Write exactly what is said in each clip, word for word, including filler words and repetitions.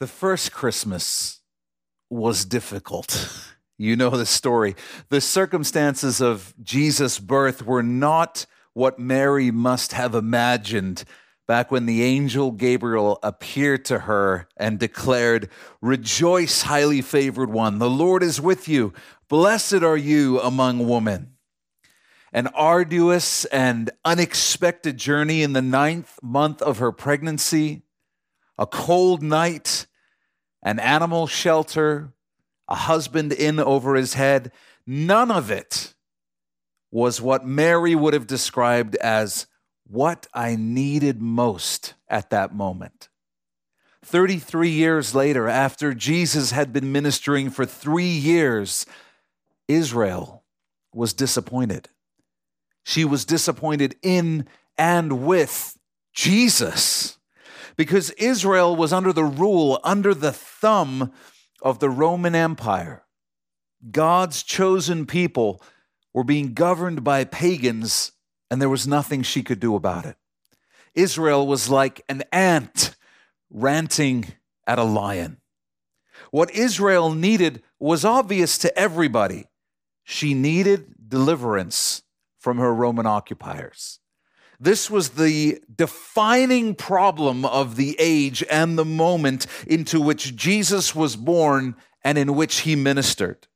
The first Christmas was difficult. You know the story. The circumstances of Jesus' birth were not what Mary must have imagined back when the angel Gabriel appeared to her and declared, "Rejoice, highly favored one, the Lord is with you. Blessed are you among women." An arduous and unexpected journey in the ninth month of her pregnancy, a cold night, an animal shelter, a husband in over his head. None of it was what Mary would have described as what I needed most at that moment. thirty-three years later, after Jesus had been ministering for three years, Israel was disappointed. She was disappointed in and with Jesus because Israel was under the rule, under the thumb of the Roman Empire. God's chosen people were being governed by pagans, and there was nothing she could do about it. Israel was like an ant ranting at a lion. What Israel needed was obvious to everybody. She needed deliverance from her Roman occupiers. This was the defining problem of the age and the moment into which Jesus was born and in which he ministered.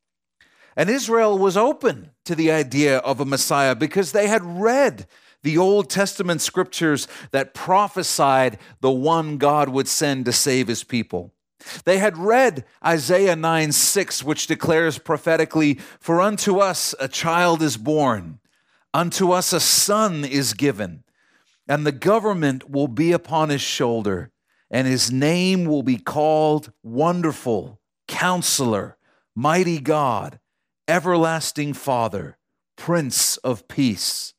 And Israel was open to the idea of a Messiah because they had read the Old Testament scriptures that prophesied the one God would send to save his people. They had read Isaiah nine six, which declares prophetically, "For unto us a child is born, unto us a son is given, and the government will be upon his shoulder, and his name will be called Wonderful, Counselor, Mighty God, Everlasting Father, Prince of Peace."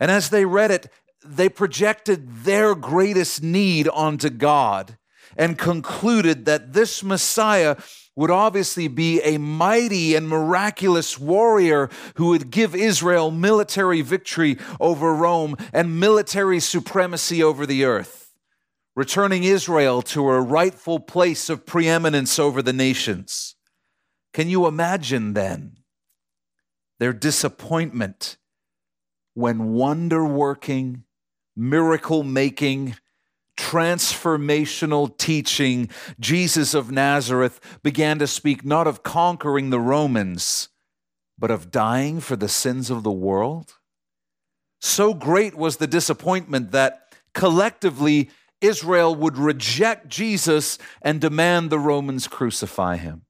And as they read it, they projected their greatest need onto God and concluded that this Messiah would obviously be a mighty and miraculous warrior who would give Israel military victory over Rome and military supremacy over the earth, returning Israel to her rightful place of preeminence over the nations. Can you imagine then their disappointment when wonder-working, miracle-making, transformational teaching, Jesus of Nazareth began to speak not of conquering the Romans, but of dying for the sins of the world? So great was the disappointment that collectively Israel would reject Jesus and demand the Romans crucify him.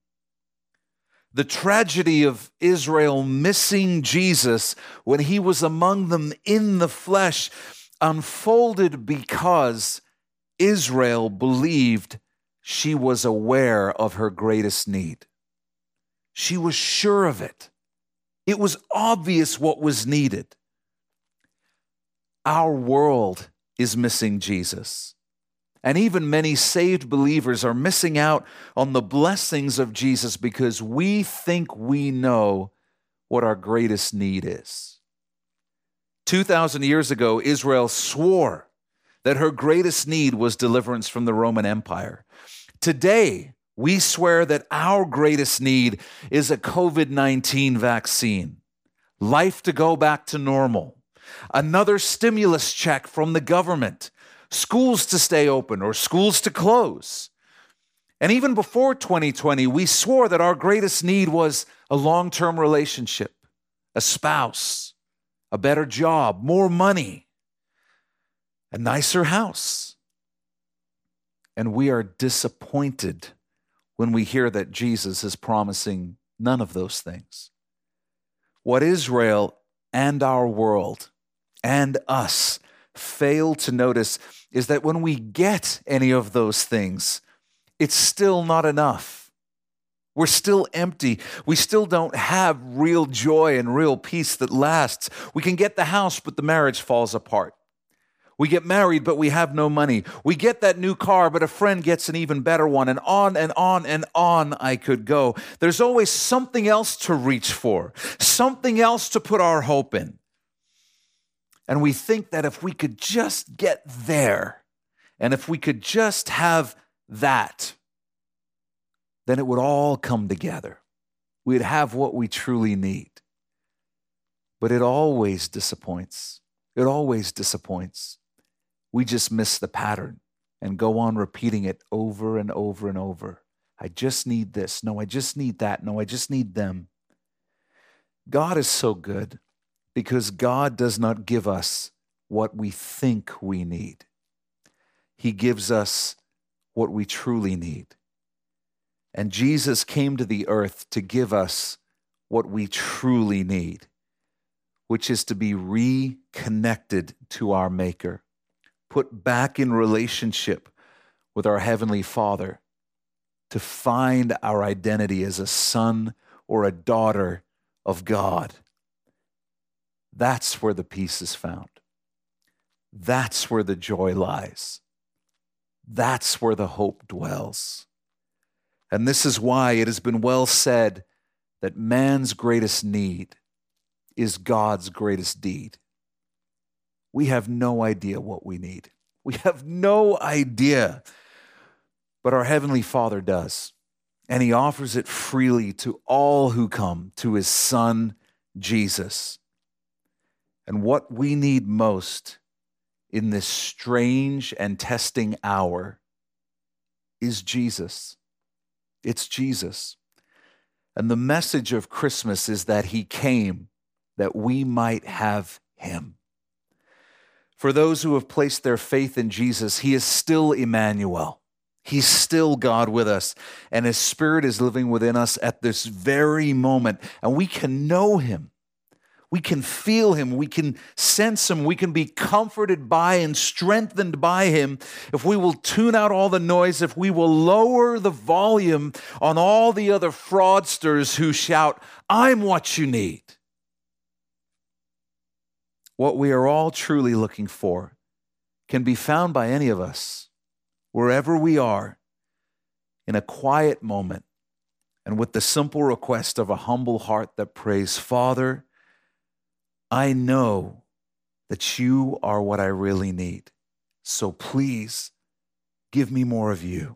The tragedy of Israel missing Jesus when he was among them in the flesh unfolded because Israel believed she was aware of her greatest need. She was sure of it. It was obvious what was needed. Our world is missing Jesus. And even many saved believers are missing out on the blessings of Jesus because we think we know what our greatest need is. two thousand years ago, Israel swore that her greatest need was deliverance from the Roman Empire. Today, we swear that our greatest need is a covid nineteen vaccine, life to go back to normal, another stimulus check from the government, schools to stay open or schools to close. And even before twenty twenty, we swore that our greatest need was a long-term relationship, a spouse, a better job, more money, a nicer house. And we are disappointed when we hear that Jesus is promising none of those things. What Israel and our world and us fail to notice is that when we get any of those things, it's still not enough. We're still empty. We still don't have real joy and real peace that lasts. We can get the house, but the marriage falls apart. We get married, but we have no money. We get that new car, but a friend gets an even better one. And on and on and on I could go. There's always something else to reach for, something else to put our hope in. And we think that if we could just get there, and if we could just have that, then it would all come together. We'd have what we truly need. But it always disappoints. It always disappoints. We just miss the pattern and go on repeating it over and over and over. I just need this. No, I just need that. No, I just need them. God is so good because God does not give us what we think we need. He gives us what we truly need. And Jesus came to the earth to give us what we truly need, which is to be reconnected to our Maker, put back in relationship with our Heavenly Father, to find our identity as a son or a daughter of God. That's where the peace is found. That's where the joy lies. That's where the hope dwells. And this is why it has been well said that man's greatest need is God's greatest deed. We have no idea what we need. We have no idea. But our Heavenly Father does, and He offers it freely to all who come to His Son, Jesus. And what we need most in this strange and testing hour is Jesus. It's Jesus. And the message of Christmas is that He came that we might have Him. For those who have placed their faith in Jesus, He is still Emmanuel. He's still God with us, and His Spirit is living within us at this very moment, and we can know Him. We can feel Him. We can sense Him. We can be comforted by and strengthened by Him if we will tune out all the noise, if we will lower the volume on all the other fraudsters who shout, "I'm what you need." What we are all truly looking for can be found by any of us, wherever we are, in a quiet moment, and with the simple request of a humble heart that prays, "Father, I know that you are what I really need, so please give me more of you."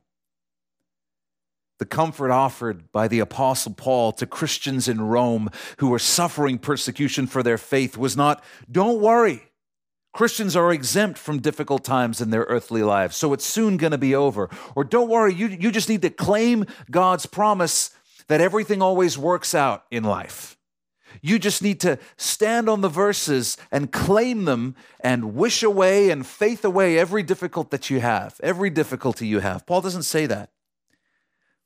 The comfort offered by the Apostle Paul to Christians in Rome who were suffering persecution for their faith was not, "Don't worry, Christians are exempt from difficult times in their earthly lives, so it's soon going to be over." Or, "Don't worry, you, you just need to claim God's promise that everything always works out in life. You just need to stand on the verses and claim them and wish away and faith away every difficult that you have, every difficulty you have." Paul doesn't say that.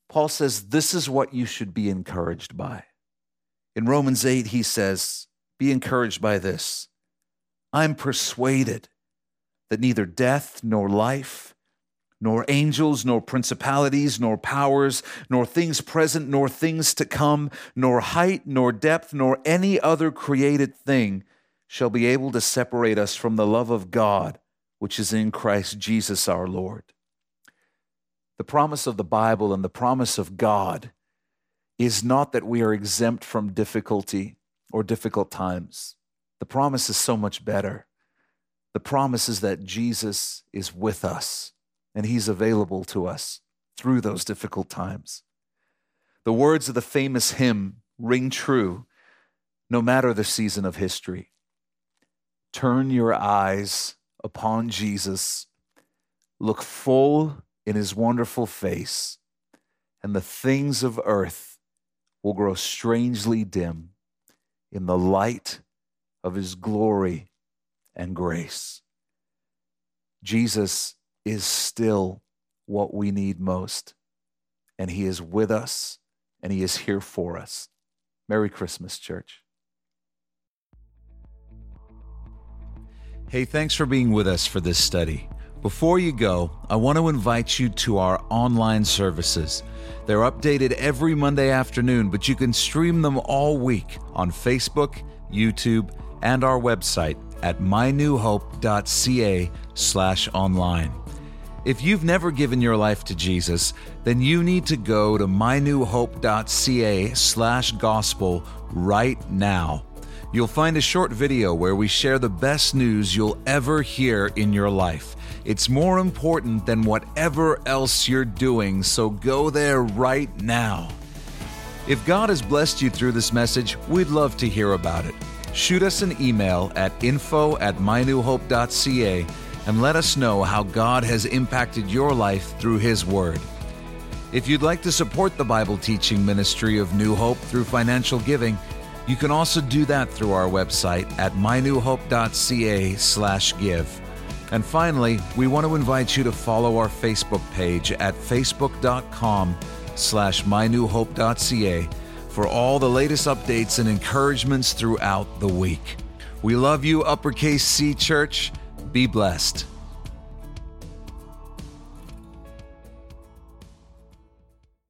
Paul says this is what you should be encouraged by. In Romans eight, he says, "Be encouraged by this. I'm persuaded that neither death nor life, nor angels, nor principalities, nor powers, nor things present, nor things to come, nor height, nor depth, nor any other created thing shall be able to separate us from the love of God, which is in Christ Jesus our Lord." The promise of the Bible and the promise of God is not that we are exempt from difficulty or difficult times. The promise is so much better. The promise is that Jesus is with us, and He's available to us through those difficult times. The words of the famous hymn ring true, no matter the season of history. "Turn your eyes upon Jesus, look full in His wonderful face, and the things of earth will grow strangely dim in the light of His glory and grace." Jesus is still what we need most, and He is with us, and He is here for us. Merry Christmas, church. Hey, thanks for being with us for this study. Before you go, I want to invite you to our online services. They're updated every Monday afternoon, but you can stream them all week on Facebook, YouTube, and our website at mynewhope.ca slash online. If you've never given your life to Jesus, then you need to go to mynewhope.ca slash gospel right now. you'll find a short video where we share the best news you'll ever hear in your life. It's more important than whatever else you're doing, so go there right now. If God has blessed you through this message, we'd love to hear about it. Shoot us an email at info at my new hope dot c a and let us know how God has impacted your life through His Word. If you'd like to support the Bible teaching ministry of New Hope through financial giving, you can also do that through our website at my new hope dot c a slash give. And finally, we want to invite you to follow our Facebook page at facebook dot com slash my new hope dot c a for all the latest updates and encouragements throughout the week. We love you, Uppercase C Church. Be blessed.